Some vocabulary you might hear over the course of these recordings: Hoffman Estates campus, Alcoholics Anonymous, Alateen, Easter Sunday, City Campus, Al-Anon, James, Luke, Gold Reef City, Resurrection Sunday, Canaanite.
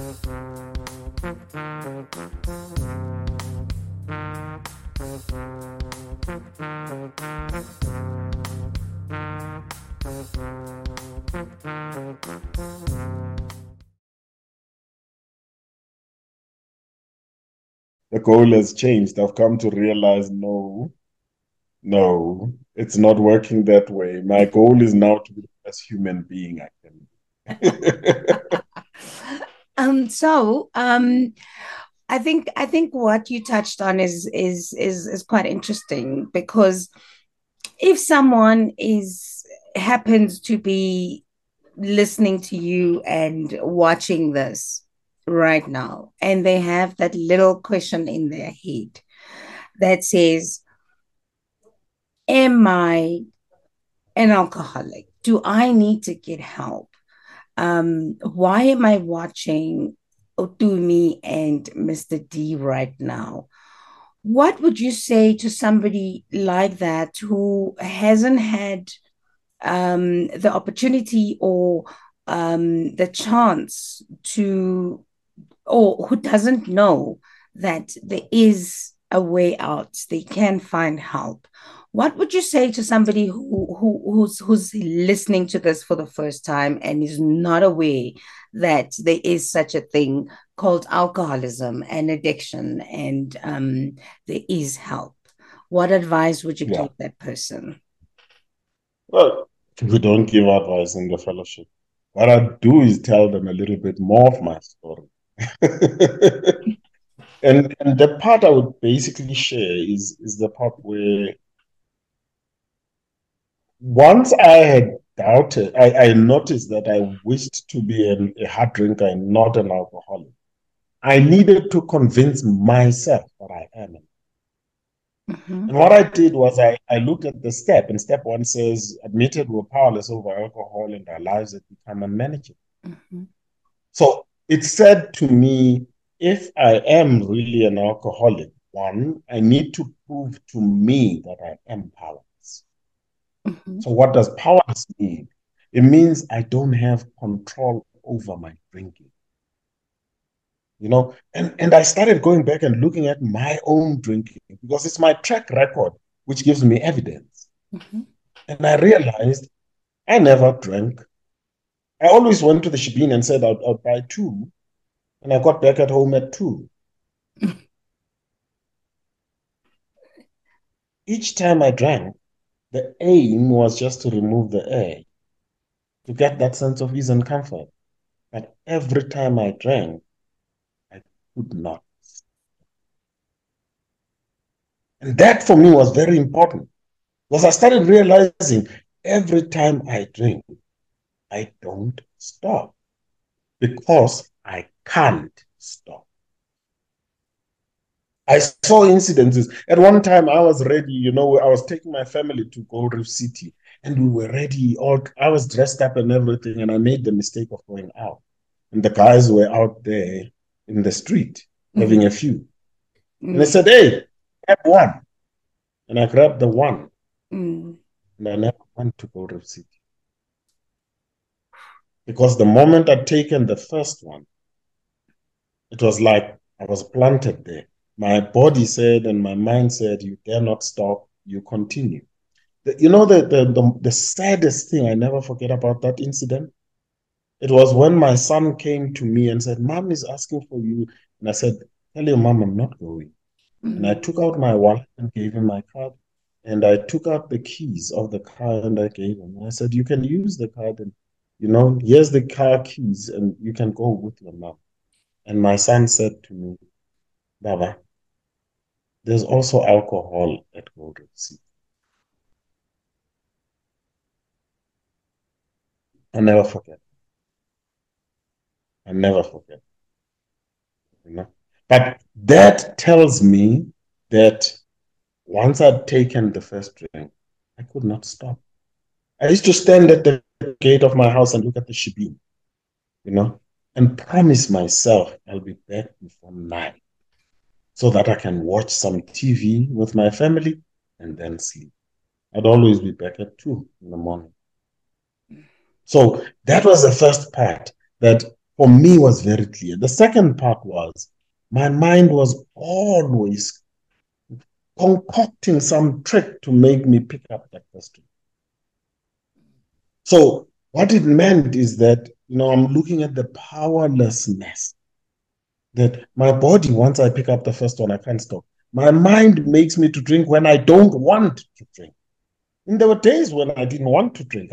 The goal has changed. I've come to realize no, it's not working that way. My goal is now to be the best human being I can be. I think what you touched on is quite interesting, because if someone happens to be listening to you and watching this right now, and they have that little question in their head that says, am I an alcoholic? Do I need to get help? Why am I watching Otumi and Mr. D right now? What would you say to somebody like that who hasn't had the opportunity or the chance to, or who doesn't know that there is a way out, they can find help? What would you say to somebody who's listening to this for the first time and is not aware that there is such a thing called alcoholism and addiction, and there is help? What advice would you give that person? Well, we don't give advice in the fellowship. What I do is tell them a little bit more of my story. And the part I would basically share is the part where once I had doubted, I noticed that I wished to be a hard drinker and not an alcoholic. I needed to convince myself that I am. Mm-hmm. And what I did was I looked at the step, and step one says, admitted we're powerless over alcohol and our lives have become unmanageable. Mm-hmm. So it said to me, if I am really an alcoholic, one, I need to prove to me that I am powerless. Mm-hmm. So what does powerless mean? It means I don't have control over my drinking. You know, and I started going back and looking at my own drinking, because it's my track record which gives me evidence. Mm-hmm. And I realized I never drank. I always went to the shebeen and said I'll buy two, and I got back at home at two. Each time I drank, the aim was just to remove the air, to get that sense of ease and comfort. But every time I drank, I could not. And that for me was very important, because I started realizing every time I drink, I don't stop, because I can't stop. I saw incidences. At one time, I was ready, I was taking my family to Gold Reef City, and we were ready. I was dressed up and everything, and I made the mistake of going out. And the guys were out there in the street, mm-hmm. having a few. Mm-hmm. And they said, hey, grab one. And I grabbed the one. Mm-hmm. And I never went to Gold Reef City. Because the moment I'd taken the first one, it was like I was planted there. My body said and my mind said, you dare not stop, you continue. The saddest thing I never forget about that incident, it was when my son came to me and said, Mom is asking for you. And I said, tell your mom I'm not going. Mm-hmm. And I took out my wallet and gave him my card. And I took out the keys of the car and I gave him. And I said, you can use the card and, here's the car keys and you can go with your mom. And my son said to me, Baba, there's also alcohol at Gold Reef City. I'll never forget. I'll never forget. But that tells me that once I'd taken the first drink, I could not stop. I used to stand at the gate of my house and look at the shebeen, and promise myself I'll be back before 9. So that I can watch some TV with my family and then sleep. I'd always be back at 2 in the morning. So that was the first part, that for me was very clear. The second part was my mind was always concocting some trick to make me pick up that question. So what it meant is that, you know, I'm looking at the powerlessness that my body, once I pick up the first one, I can't stop. My mind makes me to drink when I don't want to drink. And there were days when I didn't want to drink.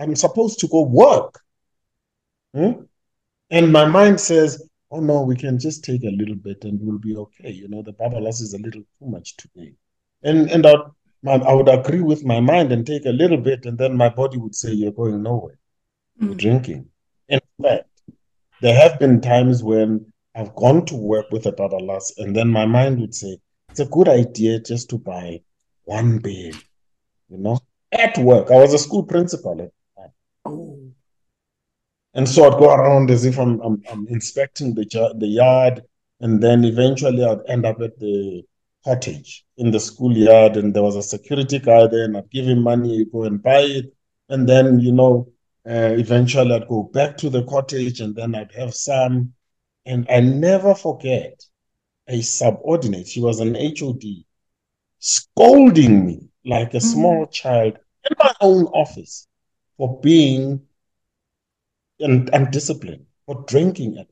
I'm supposed to go work. And my mind says, oh no, we can just take a little bit and we'll be okay. You know, the babalas is a little too much today. And I would agree with my mind and take a little bit, and then my body would say, you're going nowhere. You're drinking. In fact, there have been times when I've gone to work with a babalas, and then my mind would say, it's a good idea just to buy one beer, you know, at work. I was a school principal at the time. Oh. And so I'd go around as if I'm inspecting the yard, and then eventually I'd end up at the cottage in the school yard, and there was a security guy there, and I'd give him money, you go and buy it. And then, you know, eventually I'd go back to the cottage, and then I'd have some. And I never forget a subordinate, she was an HOD, scolding me like a small child in my own office for being undisciplined, for drinking it.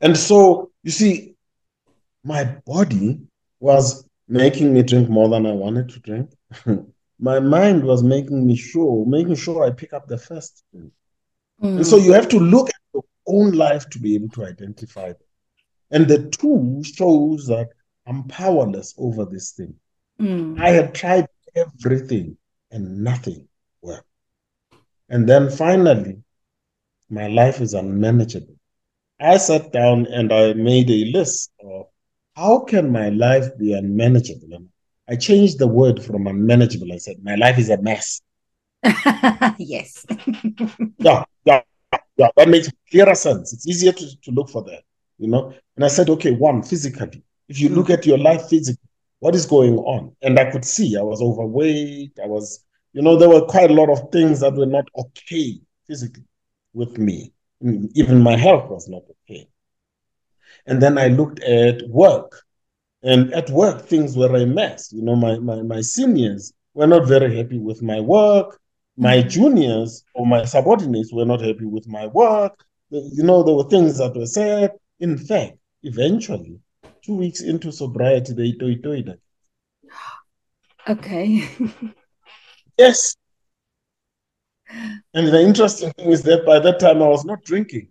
And so, you see, my body was making me drink more than I wanted to drink. My mind was making sure I pick up the first drink. And so you have to look at your own life to be able to identify it. And the two shows that I'm powerless over this thing. I had tried everything and nothing worked. And then finally, my life is unmanageable. I sat down and I made a list of how can my life be unmanageable? And I changed the word from unmanageable. I said, my life is a mess. Yes. Yeah. That makes clearer sense. It's easier to look for that, you know. And I said, okay, one, physically. If you look at your life physically, what is going on? And I could see I was overweight. I was, you know, there were quite a lot of things that were not okay physically with me. Even my health was not okay. And then I looked at work. And at work, things were a mess. You know, my seniors were not very happy with my work. My juniors or my subordinates were not happy with my work. You know, there were things that were said. In fact, eventually, 2 weeks into sobriety, they toyed it. Okay. Yes. And the interesting thing is that by that time, I was not drinking.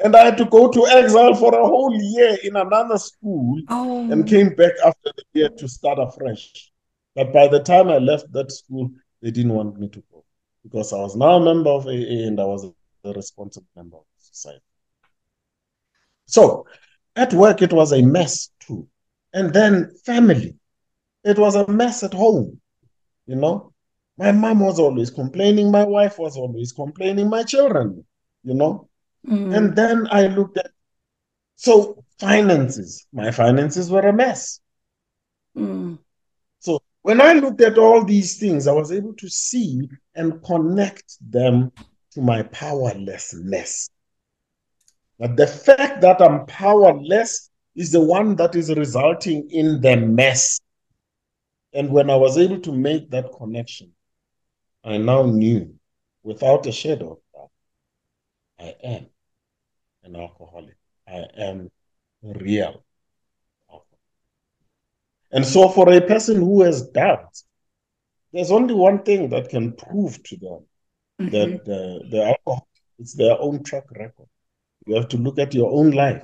And I had to go to exile for a whole year in another school and came back after the year to start afresh. But by the time I left that school, they didn't want me to go because I was now a member of AA and I was a responsible member of society. So at work, it was a mess too. And then family, it was a mess at home, you know. My mom was always complaining. My wife was always complaining. My children, you know. And then I looked at, so finances, my finances were a mess. So when I looked at all these things, I was able to see and connect them to my powerlessness. But the fact that I'm powerless is the one that is resulting in the mess. And when I was able to make that connection, I now knew without a shadow of doubt, I am an alcoholic. I am real alcoholic. And so for a person who has doubts, there's only one thing that can prove to them that the alcohol, it's their own track record. You have to look at your own life.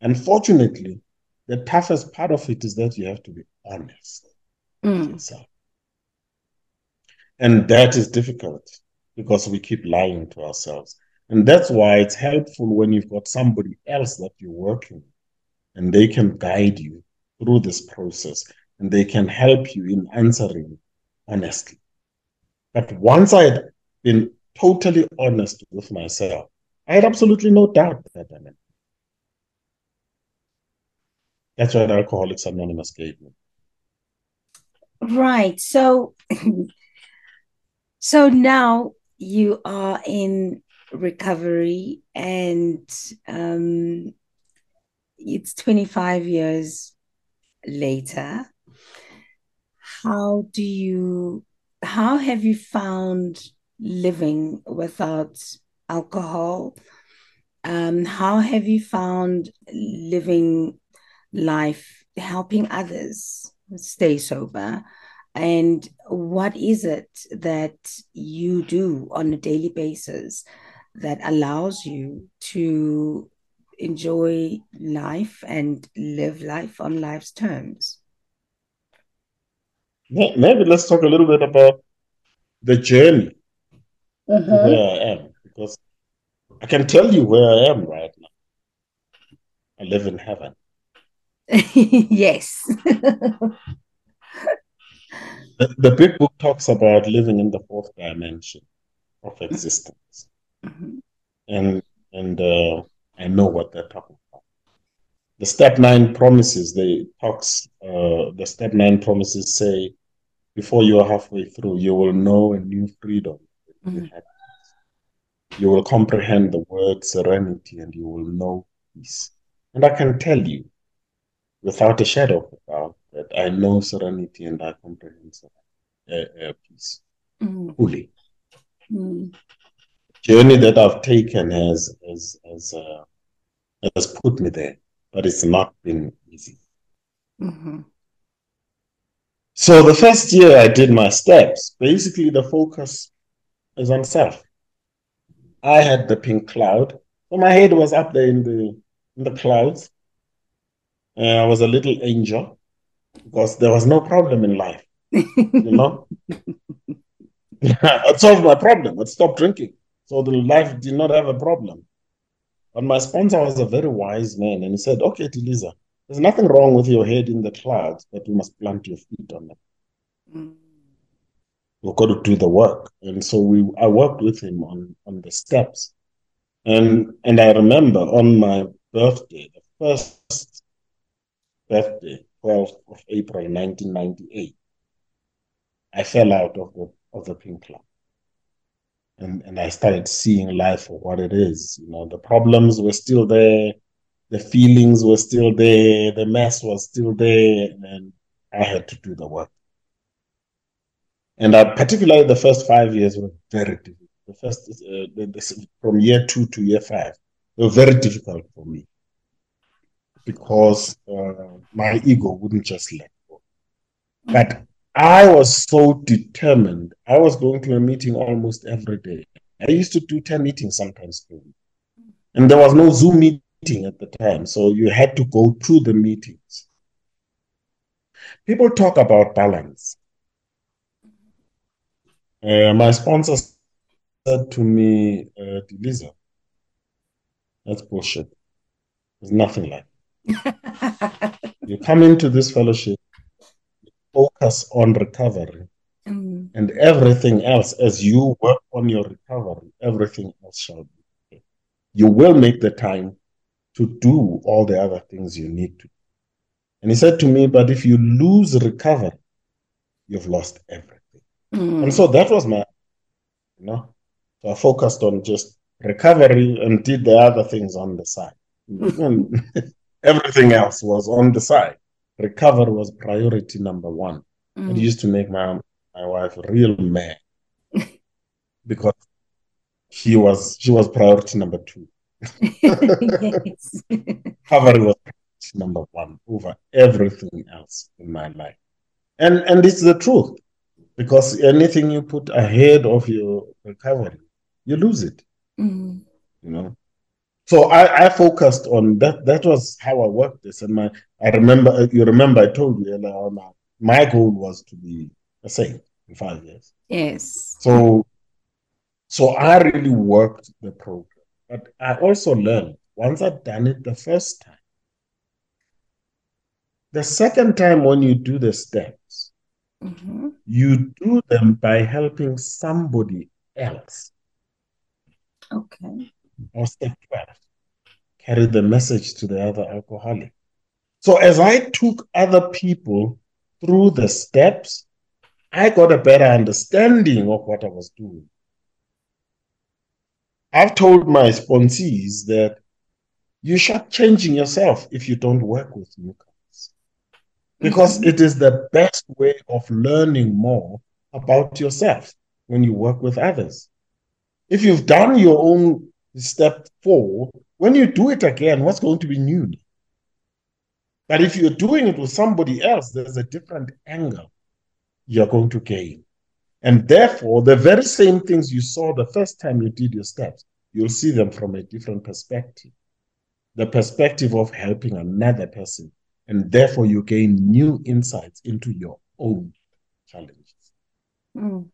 Unfortunately, the toughest part of it is that you have to be honest with yourself. And that is difficult because we keep lying to ourselves. And that's why it's helpful when you've got somebody else that you're working with and they can guide you through this process and they can help you in answering honestly. But once I had been totally honest with myself, I had absolutely no doubt that I meant. That's what Alcoholics Anonymous gave me. Right. So now you are in recovery, and it's 25 years later. How have you found living without alcohol? How have you found living life, helping others stay sober? And what is it that you do on a daily basis that allows you to enjoy life and live life on life's terms? Well, maybe let's talk a little bit about the journey to where I am, because I can tell you where I am right now. I live in heaven. Yes. The big book talks about living in the fourth dimension of existence. Mm-hmm. And I know what they're talking about. The step 9 promises, the step 9 promises say, before you are halfway through, you will know a new freedom. Mm-hmm. You will comprehend the word serenity, and you will know peace. And I can tell you, without a shadow of a doubt, that I know serenity and I comprehend peace fully. Mm. The journey that I've taken has put me there, but it's not been easy. Mm-hmm. So the first year I did my steps, basically the focus is on self. I had the pink cloud, so my head was up there in the clouds. I was a little angel, because there was no problem in life, you know. I solved my problem. I stopped drinking, so the life did not have a problem. But my sponsor was a very wise man, and he said, "Okay, Tiliza, there's nothing wrong with your head in the clouds, but you must plant your feet on them. You've got to do the work." And so I worked with him on the steps, and I remember on my birthday, the first birthday, 12th of April, 1998, I fell out of the pink cloud, and I started seeing life for what it is. You know, the problems were still there, the feelings were still there, the mess was still there, and I had to do the work. And particularly the first 5 years were very difficult. From year 2 to year 5, they were very difficult for me, because my ego wouldn't just let go. But I was so determined. I was going to a meeting almost every day. I used to do 10 meetings sometimes. And there was no Zoom meeting at the time, so you had to go to the meetings. People talk about balance. My sponsor said to me, "Tiliza, that's bullshit. There's nothing like it. You come into this fellowship, focus on recovery, and everything else, as you work on your recovery, everything else shall be okay. You will make the time to do all the other things you need to do." And he said to me, "But if you lose recovery, you've lost everything." And so that was my, you know, so I focused on just recovery and did the other things on the side. And everything else was on the side. Recovery was priority number one. It used to make my wife real mad, because she was priority number 2. Yes. Recovery was priority number 1 over everything else in my life. And it's the truth, because anything you put ahead of your recovery, you lose it. You know. So I focused on that. That was how I worked this. And I remember I told you, my goal was to be a saint in 5 years. Yes. So I really worked the program. But I also learned, once I'd done it the first time, the second time when you do the steps, you do them by helping somebody else. Okay. Or step 12, carry the message to the other alcoholic. So as I took other people through the steps, I got a better understanding of what I was doing. I've told my sponsees that you're shortchanging yourself if you don't work with newcomers, because it is the best way of learning more about yourself when you work with others. If you've done your own step forward, when you do it again, what's going to be new? But if you're doing it with somebody else, there's a different angle you're going to gain. And therefore, the very same things you saw the first time you did your steps, you'll see them from a different perspective, the perspective of helping another person. And therefore, you gain new insights into your own challenges. Mm.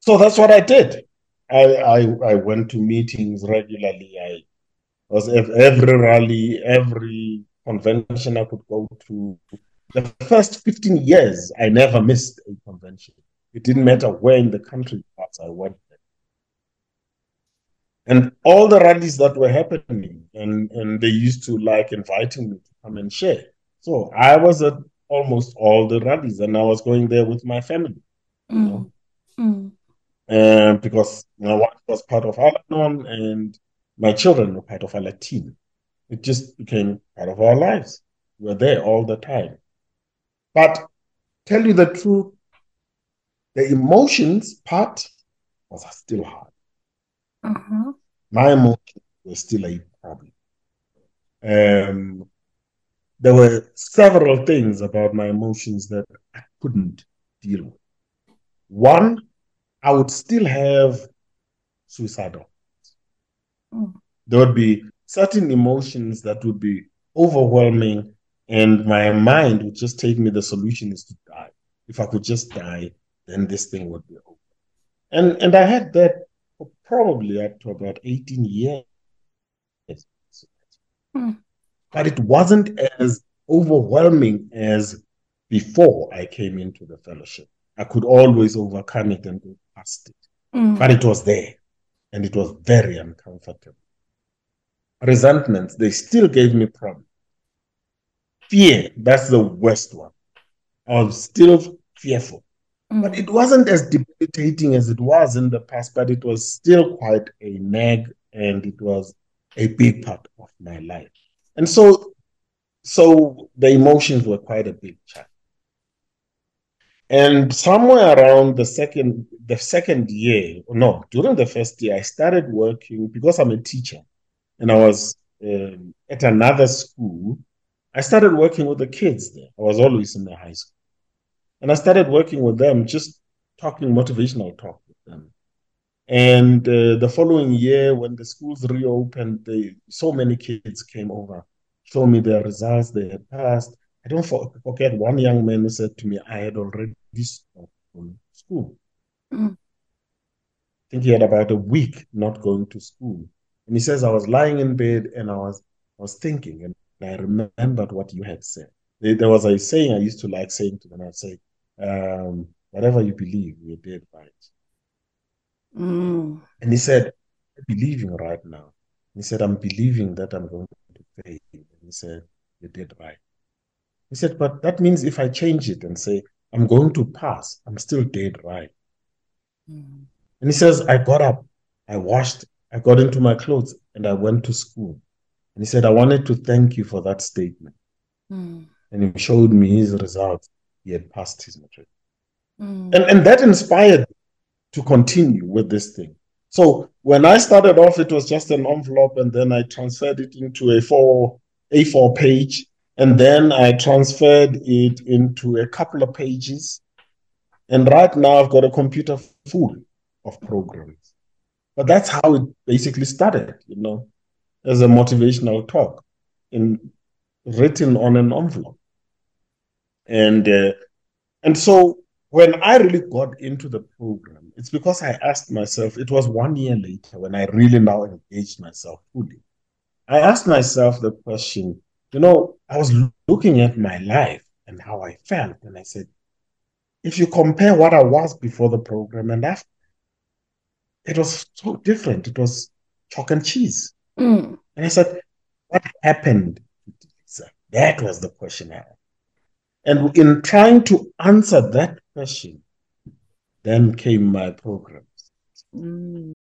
So that's what I did. I went to meetings regularly. I was at every rally, every convention I could go to. The first 15 years, I never missed a convention. It didn't matter where in the country parts I went there. And all the rallies that were happening, and they used to like inviting me to come and share. So I was at almost all the rallies, and I was going there with my family. Mm. You know? Mm. Because my wife was part of Al-Anon and my children were part of Alateen. It just became part of our lives. We were there all the time. But tell you the truth, the emotions part was still hard. Uh-huh. My emotions were still a problem. There were several things about my emotions that I couldn't deal with. One, I would still have suicidal. Mm. There would be certain emotions that would be overwhelming, and my mind would just take me, the solution is to die. If I could just die, then this thing would be over. And I had that for probably up to about 18 years. Mm. But it wasn't as overwhelming as before I came into the fellowship. I could always overcome it and go past it. Mm. But it was there, and it was very uncomfortable. Resentments, they still gave me problems. Fear, that's the worst one. I was still fearful. Mm. But it wasn't as debilitating as it was in the past, but it was still quite a nag, and it was a big part of my life. And so the emotions were quite a big challenge. And somewhere around the second year, no, during the first year, I started working because I'm a teacher, and I was at another school. I started working with the kids there. I was always in the high school, and I started working with them, just talking motivational talk with them. And the following year, when the schools reopened, so many kids came over, showed me their results they had passed. I don't forget one young man who said to me, I had already stopped from school. Mm. I think he had about a week not going to school. And he says, I was lying in bed and I was thinking, and I remembered what you had said. There was a saying I used to like saying to them, I'd say, whatever you believe, you're dead right. Mm. And he said, I'm believing right now. And he said, I'm believing that I'm going to fail. And he said, you're dead right. He said, but that means if I change it and say, I'm going to pass, I'm still dead right. Mm. And he says, I got up, I washed, I got into my clothes, and I went to school. And he said, I wanted to thank you for that statement. Mm. And he showed me his results. He had passed his matric. Mm. And that inspired me to continue with this thing. So when I started off, it was just an envelope, and then I transferred it into a A4 page. And then I transferred it into a couple of pages. And right now I've got a computer full of programs. But that's how it basically started, you know, as a motivational talk written on an envelope. And so when I really got into the program, it's because I asked myself, it was 1 year later when I really now engaged myself fully. I asked myself the question, you know, I was looking at my life and how I felt, and I said, if you compare what I was before the program and after, it was so different. It was chalk and cheese. Mm. And I said, what happened? That was the question I had. And in trying to answer that question, Then came my programs. Mm.